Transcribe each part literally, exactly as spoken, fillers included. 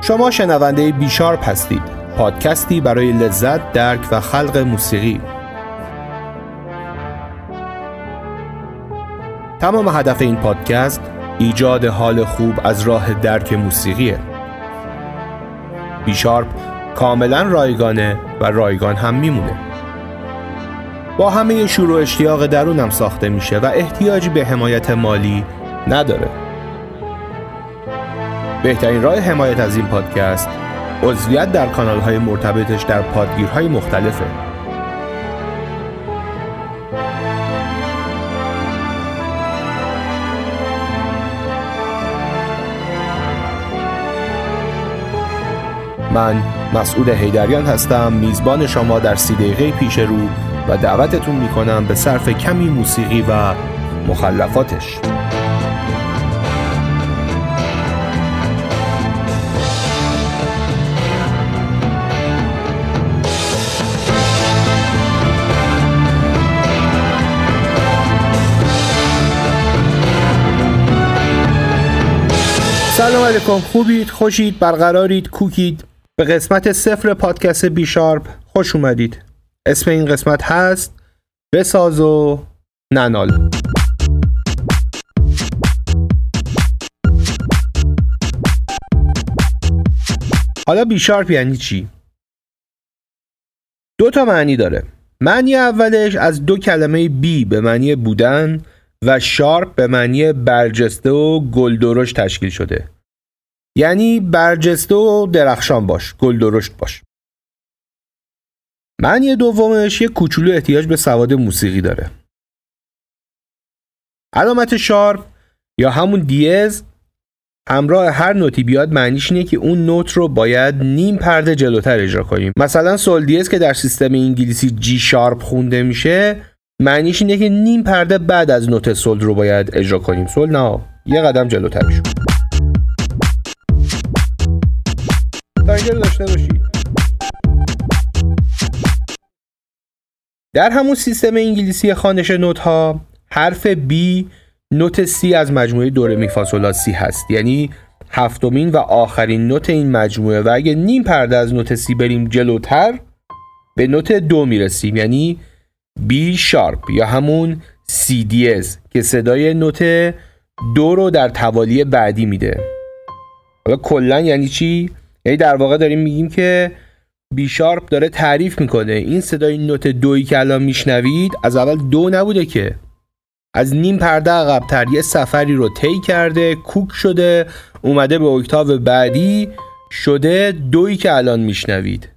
شما شنونده بی شارپ هستید، پادکستی برای لذت، درک و خلق موسیقی. تمام هدف این پادکست ایجاد حال خوب از راه درک موسیقیه. بی شارپ کاملا رایگانه و رایگان هم میمونه. با همه شور و اشتیاق درونم ساخته میشه و احتیاجی به حمایت مالی نداره. بهترین راه حمایت از این پادکست عضویت در کانال‌های مرتبطش در پادگیرهای مختلفه. من مسعود حیدریان هستم، میزبان شما در سی دقیقه پیش رو، و دعوتتون میکنم به صرف کمی موسیقی و مخلفاتش. سلام علیکم، خوبید، خوشید، برقرارید، کوکید. به قسمت صفر پادکست بی شارپ خوش اومدید. اسم این قسمت هست بساز و نَنال. حالا بی شارپ یعنی چی؟ دو تا معنی داره. معنی اولش از دو کلمه بی به معنی بودن و شارپ به معنی برجسته و گلدرشت تشکیل شده. یعنی برجسته و درخشان باش، گلدرشت باش. معنی دومش یه کوچولو احتیاج به سواد موسیقی داره. علامت شارپ یا همون دیز همراه هر نوتی بیاد معنیش اینه که اون نوت رو باید نیم پرده جلوتر اجرا کنیم. مثلا سول دیز که در سیستم انگلیسی جی شارپ خونده میشه، معنیش اینه که نیم پرده بعد از نوت سول رو باید اجرا کنیم. سول نه، یه قدم جلوترش. تنگل داشته باشید. در همون سیستم انگلیسی خوانش نوت ها، حرف B نوت سی از مجموعه دوره می فاصولا سی هست، یعنی هفتمین و آخرین نوت این مجموعه، و اگه نیم پرده از نوت سی بریم جلوتر به نوت دو می رسیم، یعنی بی شارپ یا همون سی دیز که صدای نوت دو رو در توالی بعدی میده. حالا کلا یعنی چی؟ یعنی در واقع داریم میگیم که بی شارپ داره تعریف میکنه این صدای نوت دویی که الان میشنوید از اول دو نبوده، که از نیم پرده عقب‌تر یه سفری رو طی کرده، کوک شده، اومده به اکتاو بعدی، شده دویی که الان میشنوید.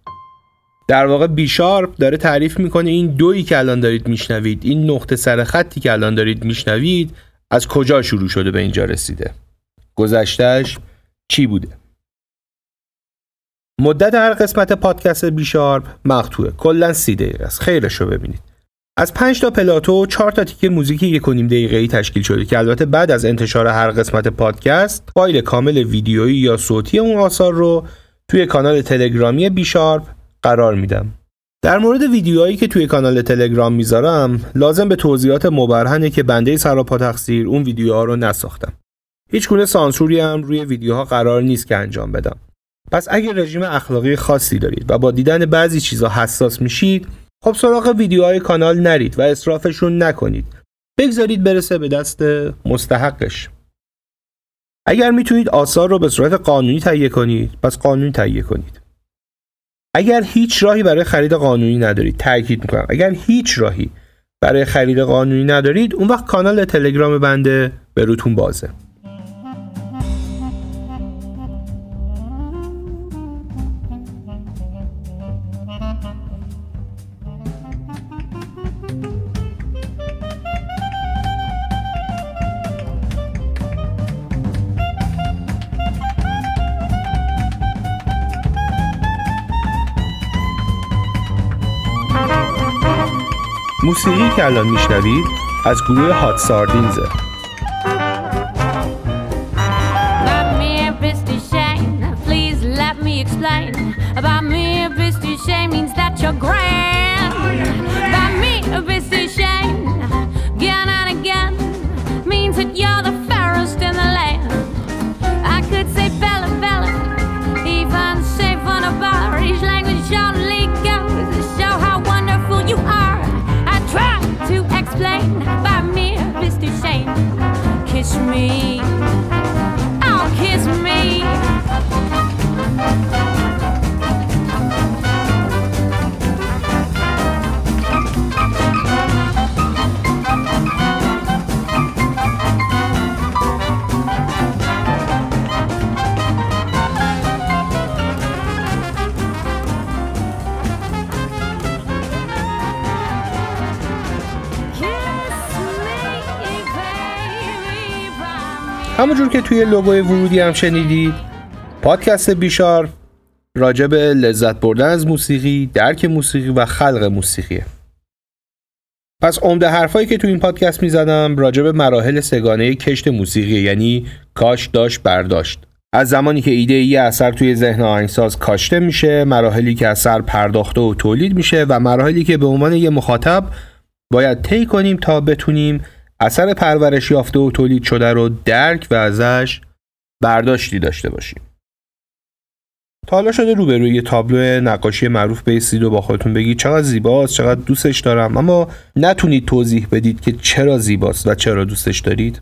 در واقع بی شارپ داره تعریف میکنه این دویی که الان دارید میشنوید، این نقطه سر خطی که الان دارید میشنوید، از کجا شروع شده به اینجا رسیده، گذشتهش چی بوده. مدت هر قسمت پادکست بی شارپ مقطوعه، کلا سی دقیقه است. خیرش رو ببینید. از پنج تا پلاتو، چهار تا تیکه موزیک یک و نیم دقیقه‌ای تشکیل شده که البته بعد از انتشار هر قسمت پادکست فایل کامل ویدیویی یا صوتی اون آثار رو توی کانال تلگرامی بی شارپ قرار میدم. در مورد ویدیوهایی که توی کانال تلگرام میذارم، لازم به توضیحات مبرهنه که بنده سراپا تقصیر اون ویدیوها رو نساختم. هیچگونه سانسوری هم روی ویدیوها قرار نیست که انجام بدم. پس اگه رژیم اخلاقی خاصی دارید و با دیدن بعضی چیزا حساس میشید، خب سراغ ویدیوهای کانال نرید و اسرافشون نکنید. بگذارید برسه به دست مستحقش. اگر میتونید آثار رو به صورت قانونی تهیه کنید، پس قانونی تهیه کنید. اگر هیچ راهی برای خرید قانونی ندارید، تاکید میکنم، اگر هیچ راهی برای خرید قانونی ندارید، اون وقت کانال تلگرام بنده به روتون بازه. موسیقی که الان میشنوید از گروه هات ساردینزه. همونجور که توی لوگوی ورودی هم شنیدید، پادکست بی شارپ راجع به لذت بردن از موسیقی، درک موسیقی و خلق موسیقیه. پس عمده حرفایی که تو این پادکست میزدم راجع به مراحل سگانه کشت موسیقی، یعنی کاش، داشت، برداشت. از زمانی که ایده ای اثر توی ذهن آهنگساز کاشته میشه، مراحلی که اثر پرداخته و تولید میشه و مراحلی که به عنوان یه مخاطب باید طی کنیم تا بتونیم اثر پرورش یافته و تولید شده رو درک و ازش برداشتی داشته باشیم. تا حالا شده روبروی یه تابلو نقاشی معروف بیستید و با خودتون بگید چقدر زیباست، چقدر دوستش دارم، اما نتونید توضیح بدید که چرا زیباست و چرا دوستش دارید؟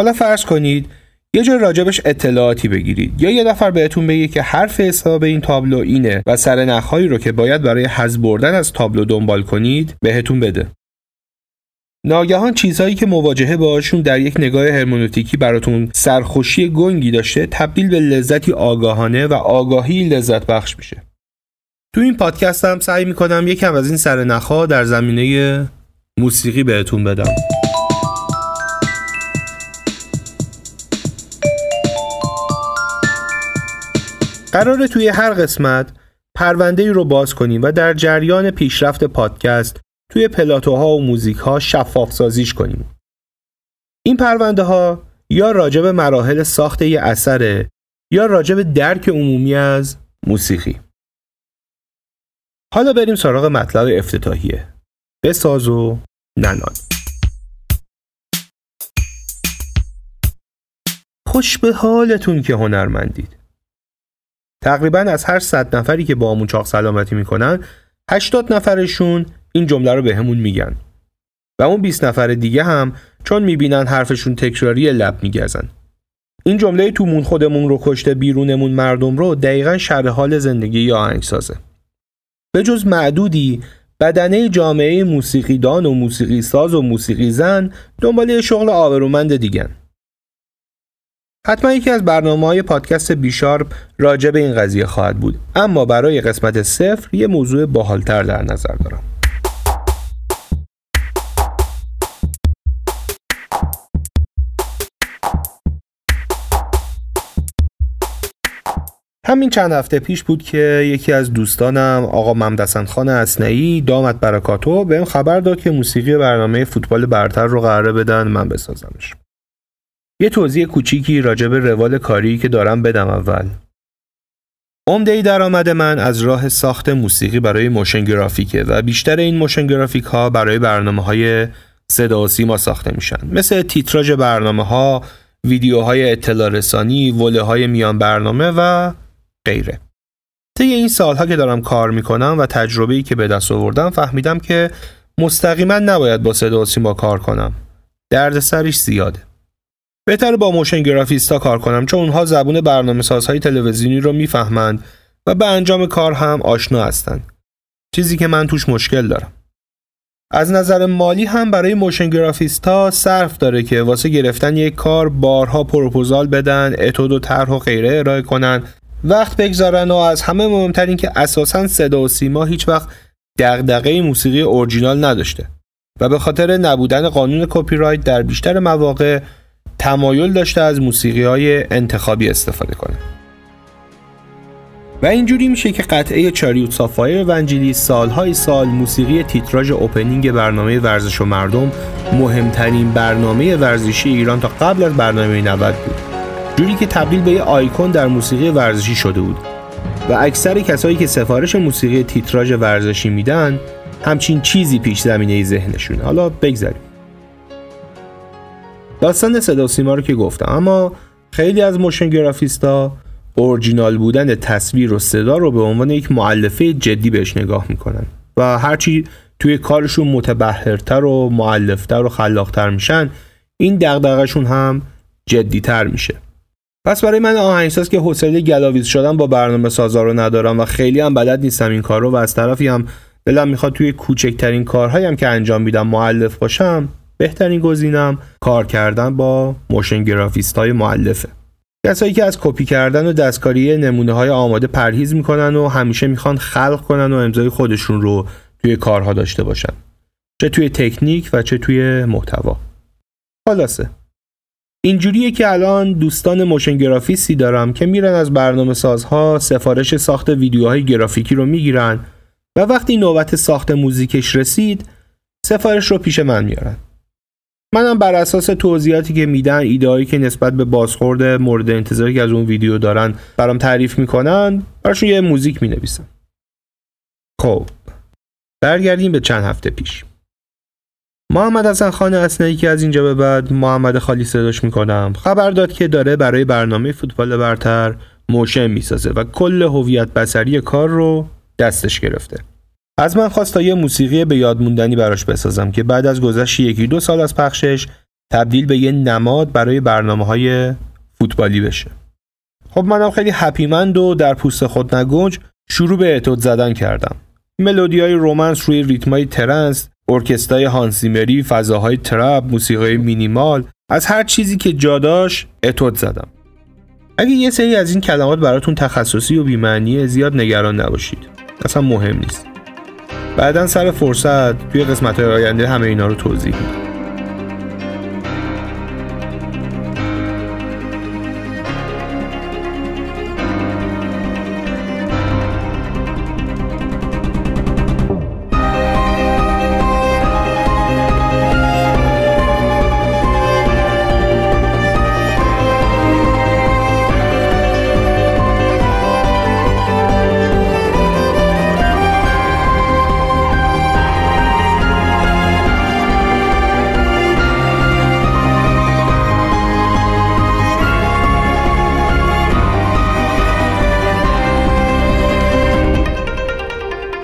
حالا فرض کنید یه جور راجبش اطلاعاتی بگیرید یا یه نفر بهتون بگه که حرف حساب این تابلو اینه و سرنخ‌هایی رو که باید برای حظ بردن از تابلو دنبال کنید بهتون بده. ناگهان چیزهایی که مواجهه باهاشون در یک نگاه هرمنوتیکی براتون سرخوشی گنگی داشته تبدیل به لذتی آگاهانه و آگاهی لذت بخش میشه. تو این پادکست هم سعی میکنم یکم از این سرنخ‌ها در زمینه موسیقی بهتون بدم. قراره توی هر قسمت پرونده‌ای رو باز کنیم و در جریان پیشرفت پادکست توی پلاتوها و موزیک‌ها شفاف سازیش کنیم. این پرونده‌ها یا راجع به مراحل ساخت یه اثره یا راجع به درک عمومی از موسیقی. حالا بریم سراغ مطلب افتتاحیه. بساز و نَنال. خوش به حالتون که هنرمندید. تقریباً از هر صد نفری که با همون چاق سلامتی میکنن هشتاد نفرشون این جمله رو به همون میگن و اون بیست نفر دیگه هم چون میبینن حرفشون تکراری لب میگزن. این جمله تومون خودمون رو کشته بیرونمون مردم رو دقیقاً شرح حال زندگی یا آهنگسازه. به جز معدودی بدنه جامعه موسیقی دان و موسیقی ساز و موسیقی زن دنبال شغل آبرومند دیگن. حتما یکی از برنامه‌های پادکست بی شارپ راجع به این قضیه خواهد بود، اما برای قسمت صفر یه موضوع باحال‌تر در نظر دارم. همین چند هفته پیش بود که یکی از دوستانم آقا ممدحسن خان اصنعی دامت برکاتو بهم خبر داد که موسیقی برنامه فوتبال برتر رو قراره بدن من بسازمش. یه توضیح کوچیکی راجع به روال کاری که دارم بدم اول. عمده درآمد من از راه ساخت موسیقی برای موشن گرافیکه و بیشتر این موشن گرافیک ها برای برنامه‌های صدا و سیما ساخته میشن. مثل تیتراژ برنامه‌ها، ویدیوهای اطلاع رسانی، وله‌های میان برنامه و غیره. طی این سالها که دارم کار میکنم و تجربه‌ای که به دست آوردم فهمیدم که مستقیما نباید با صدا و سیما کار کنم. دردسرش زیاده. بهتره با موشن گرافیستا کار کنم چون اونها زبون برنامه‌سازهای تلویزیونی رو میفهمند و به انجام کار هم آشنا هستند. چیزی که من توش مشکل دارم. از نظر مالی هم برای موشن گرافیستا صرف داره که واسه گرفتن یک کار بارها پروپوزال بدن، اتود و طرح و غیره ارائه کنن، وقت بگذارن و از همه مهمتر این که اساساً صدا و سیما هیچ وقت دغدغه موسیقی اورجینال نداشته و به خاطر نبودن قانون کپی رایت در بیشتر مواقع تمایل داشته از موسیقی‌های انتخابی استفاده کنه. و اینجوری میشه که قطعه چاریوتس آف فایر ونجلیس سالهای سال موسیقی تیتراژ اوپنینگ برنامه ورزش و مردم، مهمترین برنامه ورزشی ایران تا قبل از برنامه نود بود، جوری که تبدیل به یه آیکون در موسیقی ورزشی شده بود و اکثر کسایی که سفارش موسیقی تیتراژ ورزشی میدن همچین چیزی پیش زمینه ذهنشونه. حالا بگذاریم داستان صدا و سیما رو که گفتم، اما خیلی از موشن گرافیستا اورجینال بودن تصویر و صدا رو به عنوان یک مؤلفه جدی بهش نگاه میکنن و هرچی توی کارشون متبحرتر و مؤلفتر و خلاقتر میشن این دغدغه‌شون هم جدیتر میشه. پس برای من آهنگساز که حوصله گلاویز شدن با برنامه سازا رو ندارم و خیلی هم بلد نیستم این کار رو و از طرفی هم دلم میخواد توی کوچکترین کارهایم که انجام میدم مؤلف باشم، بهترین گزینم کار کردن با موشن گرافیست‌های مؤلفه. کسایی که از کپی کردن و دستکاری نمونه‌های آماده پرهیز می‌کنن و همیشه می‌خوان خلق کنن و امضای خودشون رو توی کارها داشته باشن، چه توی تکنیک و چه توی محتوا. خلاصه اینجوریه که الان دوستان موشن گرافیستی دارم که میرن از برنامه سازها سفارش ساخت ویدیوهای گرافیکی رو میگیرن و وقتی نوبت ساخت موزیکش رسید سفارش رو پیش من میارن. منم بر اساس توضیحاتی که میدن، ایده‌هایی که نسبت به بازخورد مورد انتظاری که از اون ویدیو دارن برام تعریف میکنن، براشون یه موزیک مینویسم. خب برگردیم به چند هفته پیش. محمد حسن خان اسنی که از اینجا به بعد محمد خالی صداش میکنم، خبر داد که داره برای برنامه فوتبال برتر موشن میسازه و کل هویت بصری کار رو دستش گرفته. از من خواست تا یه موسیقی به یاد موندنی براش بسازم که بعد از گذشت یکی دو سال از پخشش تبدیل به یه نماد برای برنامه‌های فوتبالی بشه. خب منم خیلی هپیمند و در پوست خود نگنج شروع به اتود زدن کردم. ملودی‌های رومانس روی ریتم‌های ترنس، ارکسترای هانس زیمری، فضاهای تراب، موسیقی مینیمال، از هر چیزی که جا داشت اتود زدم. اگه یه سری از این کلمات براتون تخصصی و بی‌معنیه زیاد نگران نباشید. اصلا مهم نیست. بعداً سر فرصت توی قسمت‌های آینده همه اینا رو توضیح میدم.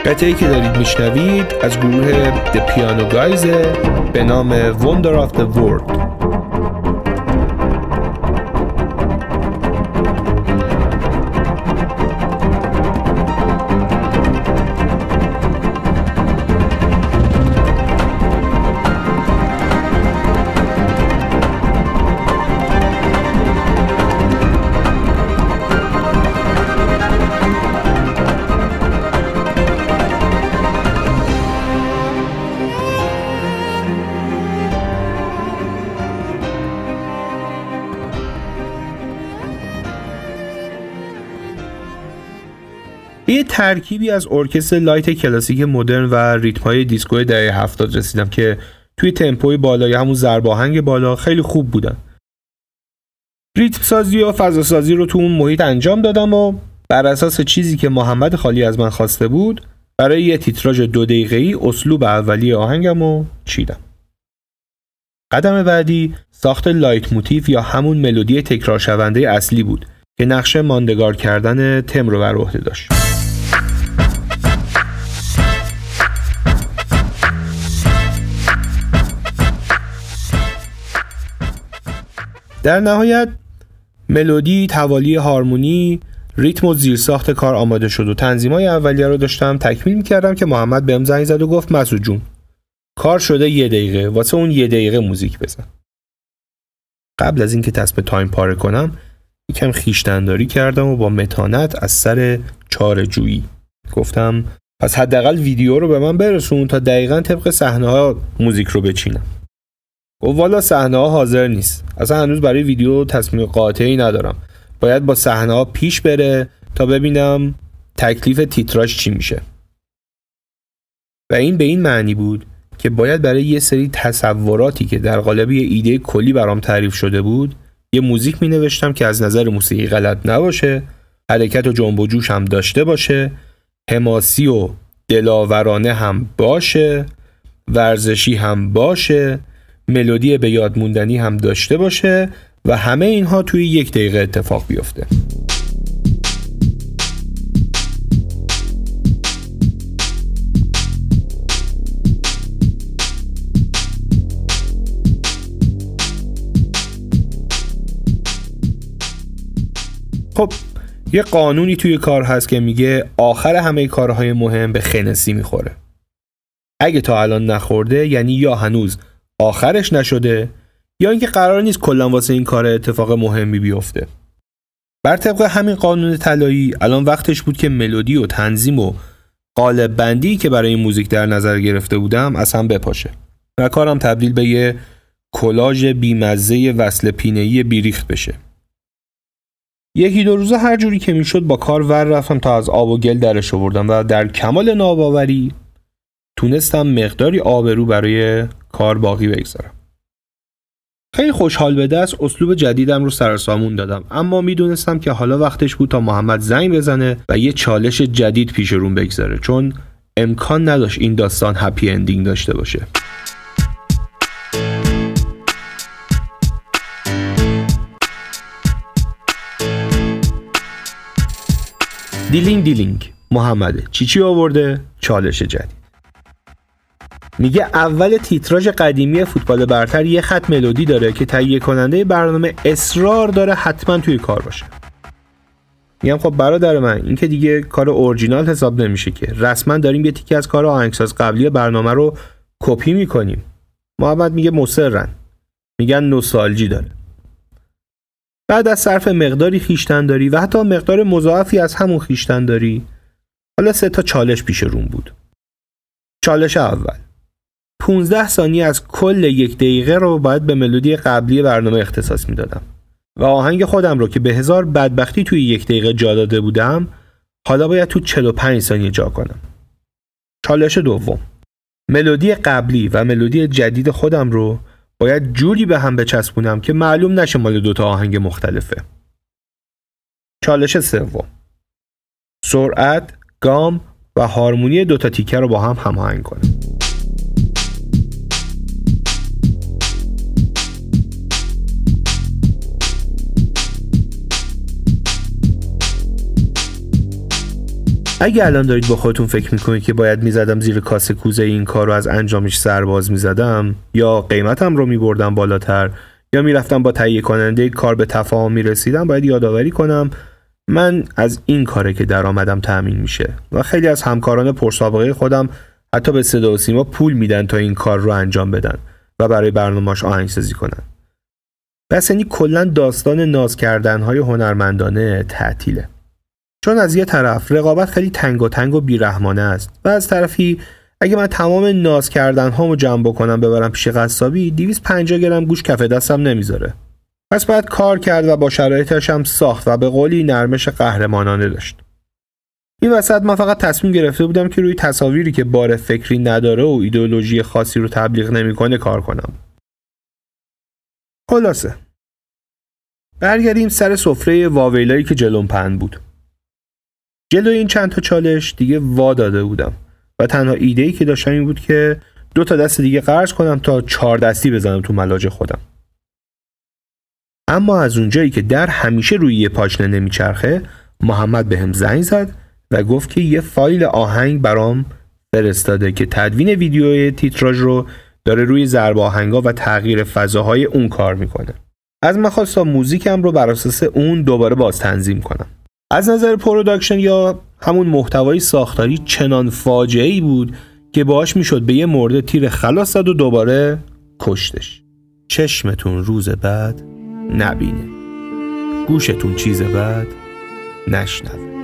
قطعه‌ای که دارید میشنوید از گروه The Piano Guys به نام Wonder of The World. یه ترکیبی از ارکستر لایت کلاسیک مدرن و ریتم‌های دیسکو دهه هفتاد رسیدم که توی تمپوی بالا یا همون ضرب آهنگ بالا خیلی خوب بودن. ریتم سازی و فضا سازی رو تو اون محیط انجام دادم و بر اساس چیزی که محمد خالی از من خواسته بود برای یه تیتراژ دو دقیقه‌ای اسلوب اولیه آهنگمو چیدم. قدم بعدی ساخت لایت موتیف یا همون ملودی تکرار شونده اصلی بود که نقش ماندگار کردن تم رو بر عهده داشت. در نهایت ملودی، توالی هارمونی، ریتم و زیرساخت کار آماده شد و تنظیم‌های اولیه رو داشتم تکمیل می‌کردم که محمد بهم زنگ زد و گفت مسعود جون کار شده یه دقیقه، واسه اون یه دقیقه موزیک بزن. قبل از اینکه تصمیم تایم پاره کنم یکم خیشتنداری کردم و با متانت از سر چاره جویی گفتم پس حداقل ویدیو رو به من برسون تا دقیقاً طبق صحنه‌ها موزیک رو بچینم. گفت والا صحنه‌ها حاضر نیست، اصلا هنوز برای ویدیو تصمیم قاطعی ندارم، باید با صحنه‌ها پیش بره تا ببینم تکلیف تیتراژ چی میشه. و این به این معنی بود که باید برای یه سری تصوراتی که در قالب یه ایده کلی برام تعریف شده بود یه موزیک می نوشتم که از نظر موسیقی غلط نباشه، حرکت و جنب و جوش هم داشته باشه، حماسی و دلاورانه هم باشه، ورزشی هم باشه، ملودی به یاد موندنی هم داشته باشه و همه اینها توی یک دقیقه اتفاق بیفته. خب یه قانونی توی کار هست که میگه آخر همه کارهای مهم به خنثی میخوره. اگه تا الان نخورده یعنی یا هنوز آخرش نشده یا اینکه قرار نیست کلا واسه این کار اتفاق مهمی بیفته. بر طبق همین قانون طلایی الان وقتش بود که ملودی و تنظیم و قالب بندی که برای این موزیک در نظر گرفته بودم از هم بپاشه و کارم تبدیل به یه کلاژ بیمزه وصل پینه‌ای بیریخت بشه. یکی دو روزه هر جوری که میشد با کار ور رفتم تا از آب و گل درش آوردم و در کمال ناباوری تونستم مقداری آبرو برای کار باقی بگذارم. خیلی خوشحال به دست اسلوب جدیدم رو سرسامون دادم، اما میدونستم که حالا وقتش بود تا محمد زنگ بزنه و یه چالش جدید پیش روم بگذاره، چون امکان نداشت این داستان هپی اندینگ داشته باشه. دیلینگ دیلینگ محمد چی چی آورده؟ چالش جدید. میگه اول تیتراژ قدیمی فوتبال برتر یه خط ملودی داره که تهیه کننده برنامه اصرار داره حتما توی کار باشه. میگم خب برادر من این که دیگه کار اورجینال حساب نمیشه که، رسما داریم یه تیکه از کار آهنگساز قبلی برنامه رو کپی میکنیم. محمد میگه مصرن، میگن نوستالژی داره. بعد از صرف مقداری خویشتن‌داری و حتی مقدار مضاعفی از همون خویشتن‌داری، حالا سه تا چالش پیش روم بود. چالش اول، پونزده ثانیه از کل یک دقیقه رو باید به ملودی قبلی برنامه اختصاص میدادم و آهنگ خودم رو که به هزار بدبختی توی یک دقیقه جا داده بودم حالا باید تو چهل و پنج ثانیه جا کنم. چالش دوم، ملودی قبلی و ملودی جدید خودم رو باید جوری به هم بچسبونم که معلوم نشه مال دوتا آهنگ مختلفه. چالش سوم، سرعت، گام و هارمونی دوتا تیکه رو با هم هماهنگ کنم. اگه الان دارید با خودتون فکر میکنید که باید میزدم زیر کاسه کوزه این کار رو از انجامش سرباز میزدم، یا قیمتم رو میبردم بالاتر، یا میرفتم با تهیه کننده کار به تفاهم میرسیدم، باید یادآوری کنم من از این کاره که درآمدم تامین میشه و خیلی از همکاران پرسابقه خودم حتی به صدا و سیما پول میدن تا این کار رو انجام بدن و برای برنامه‌اش آهنگسازی کنن. پس یعنی کلا داستان ناز کردن‌های هنرمندانه تعطیله. چون از یه طرف رقابت خیلی تنگ و تنگ و بیرحمانه است و از طرفی اگه من تمام ناز کردن هامو جمع بکنم ببرم پیش قصابی، دویست و پنجاه گرم گوش کف دستم نمیذاره. پس باید کار کرد و با شرایطش هم ساخت و به قولی نرمش قهرمانانه داشت. این وسط من فقط تصمیم گرفته بودم که روی تصاویری که بار فکری نداره و ایدئولوژی خاصی رو تبلیغ نمیکنه کار کنم. خلاصه برگردیم سر سفره واویلایی که جلوم پهن بود. جلوی این چند تا چالش دیگه وا داده بودم و تنها ایده‌ای که داشتم این بود که دو تا دست دیگه قرض کنم تا چهار دستی بزنم تو ملاجه خودم. اما از اونجایی که در همیشه روی یه پاشنه نمیچرخه، محمد بهم زنگ زد و گفت که یه فایل آهنگ برام فرستاده که تدوین ویدیوی تیتراژ رو داره روی ضرب آهنگا و تغییر فضاهای اون کار میکنه. از من خواست موزیکم رو بر اساس اون دوباره باز تنظیم کنم. از نظر پروداکشن یا همون محتوای ساختاری چنان فاجعه‌ای بود که باهاش میشد به یه مرده تیر خلاص زد و دوباره کشتش. چشمتون روز بعد نبینه، گوشتون چیز بعد نشنوه.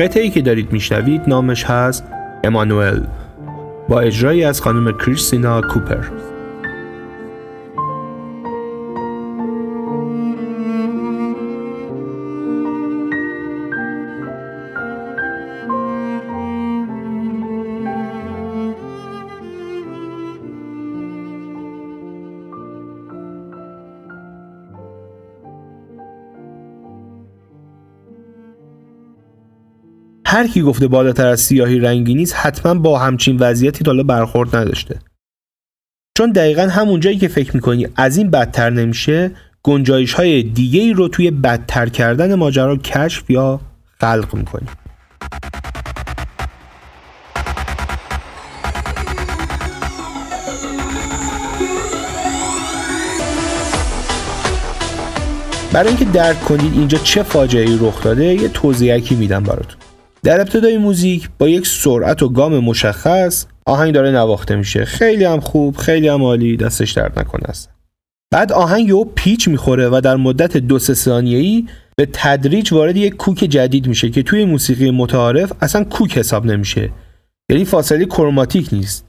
قطعه‌ای که دارید میشنوید نامش هست امانوئل با اجرایی از خانم کریستینا کوپر. هر کی گفته بالاتر از سیاهی رنگی نیست حتما با همچین وضعیتی تا حالا برخورد نداشته. چون دقیقاً همون جایی که فکر می‌کنی از این بدتر نمیشه، گنجایش‌های دیگه‌ای رو توی بدتر کردن ماجرا کشف یا خلق می‌کنی. برای اینکه درک کنید اینجا چه فاجعه‌ای رخ داده، یه توضیحی میدم براتون. در ابتدای موزیک با یک سرعت و گام مشخص آهنگ داره نواخته میشه. خیلی هم خوب، خیلی هم عالی، دستش درد نکنه است. بعد آهنگ یهو پیچ میخوره و در مدت دو سه ثانیه‌ای به تدریج وارد یک کوک جدید میشه که توی موسیقی متعارف اصلا کوک حساب نمیشه. یعنی فاصله کروماتیک نیست.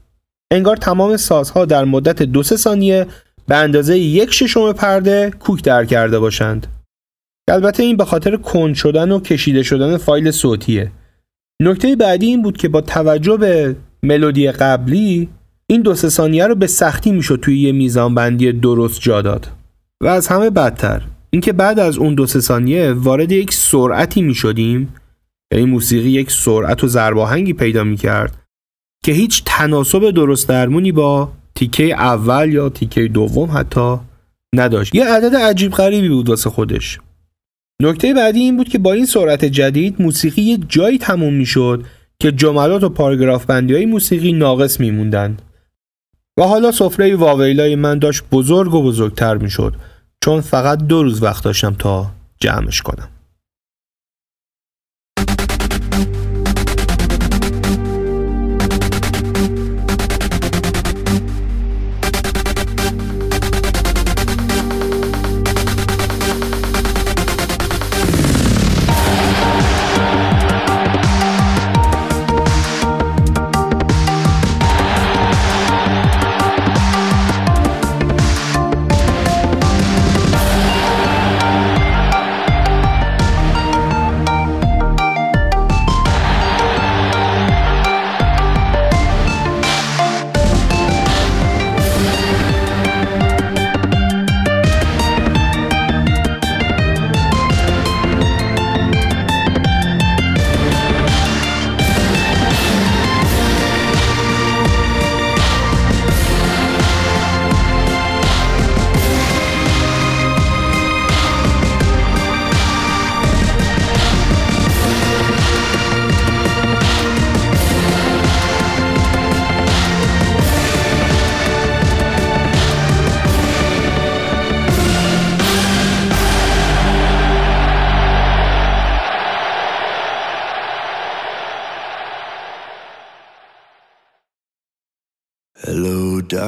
انگار تمام سازها در مدت دو سه ثانیه به اندازه یک ششم پرده کوک در کرده باشند. البته این به خاطر کند شدن و کشیده شدن فایل صوتیه. نکته بعدی این بود که با توجه به ملودی قبلی این دو سه ثانیه رو به سختی میشد توی یه میزان بندی درست جا داد. و از همه بدتر اینکه بعد از اون دو سه ثانیه وارد یک سرعتی میشدیم، یعنی موسیقی یک سرعت و ضرب آهنگی پیدا میکرد که هیچ تناسب درست درمونی با تیکه اول یا تیکه دوم حتی نداشت. یه عدد عجیب غریبی بود واسه خودش. نکته بعدی این بود که با این سرعت جدید موسیقی یه جایی تموم میشد که جملات و پاراگراف بندی های موسیقی ناقص میموندن. و حالا سفره واویلای من داشت بزرگ و بزرگتر میشد، چون فقط دو روز وقت داشتم تا جمعش کنم.